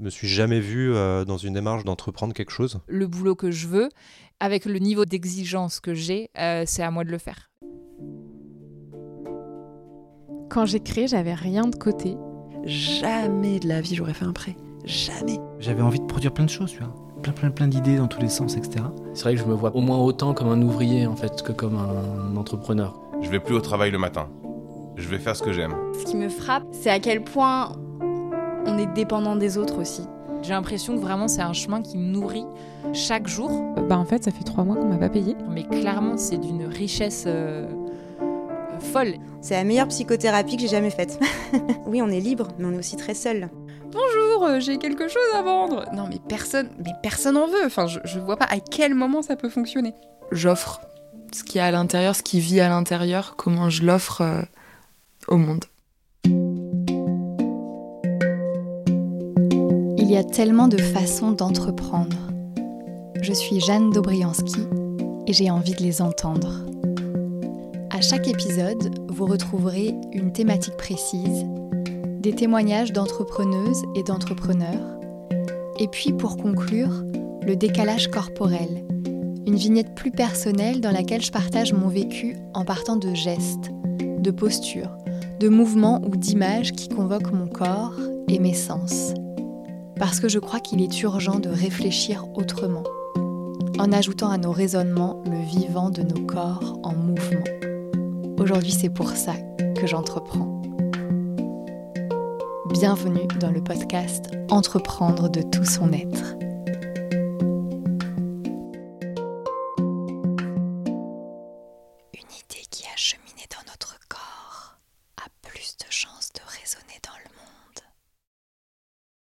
me suis jamais vu dans une démarche d'entreprendre quelque chose. Le boulot que je veux, avec le niveau d'exigence que j'ai, c'est à moi de le faire. Quand j'ai créé, j'avais rien de côté. Jamais de la vie, j'aurais fait un prêt. Jamais. J'avais envie de produire plein de choses, tu vois. Plein d'idées dans tous les sens, etc. C'est vrai que je me vois au moins autant comme un ouvrier, en fait, que comme un entrepreneur. Je vais plus au travail le matin. Je vais faire ce que j'aime. Ce qui me frappe, c'est à quel point on est dépendant des autres aussi. J'ai l'impression que vraiment, c'est un chemin qui me nourrit chaque jour. Bah en fait, ça fait 3 mois qu'on m'a pas payé. Mais clairement, c'est d'une richesse folle. C'est la meilleure psychothérapie que j'ai jamais faite. Oui, on est libre, mais on est aussi très seul. Bonjour, j'ai quelque chose à vendre. Non mais personne en veut. Enfin, je vois pas à quel moment ça peut fonctionner. J'offre ce qu'il y a à l'intérieur, ce qui vit à l'intérieur, comment je l'offre au monde. Il y a tellement de façons d'entreprendre. Je suis Jeanne Dobriansky et j'ai envie de les entendre. À chaque épisode, vous retrouverez une thématique précise, des témoignages d'entrepreneuses et d'entrepreneurs. Et puis pour conclure, le décalage corporel, une vignette plus personnelle dans laquelle je partage mon vécu en partant de gestes, de postures, de mouvements ou d'images qui convoquent mon corps et mes sens. Parce que je crois qu'il est urgent de réfléchir autrement, en ajoutant à nos raisonnements le vivant de nos corps en mouvement. Aujourd'hui, c'est pour ça que j'entreprends. Bienvenue dans le podcast « Entreprendre de tout son être ».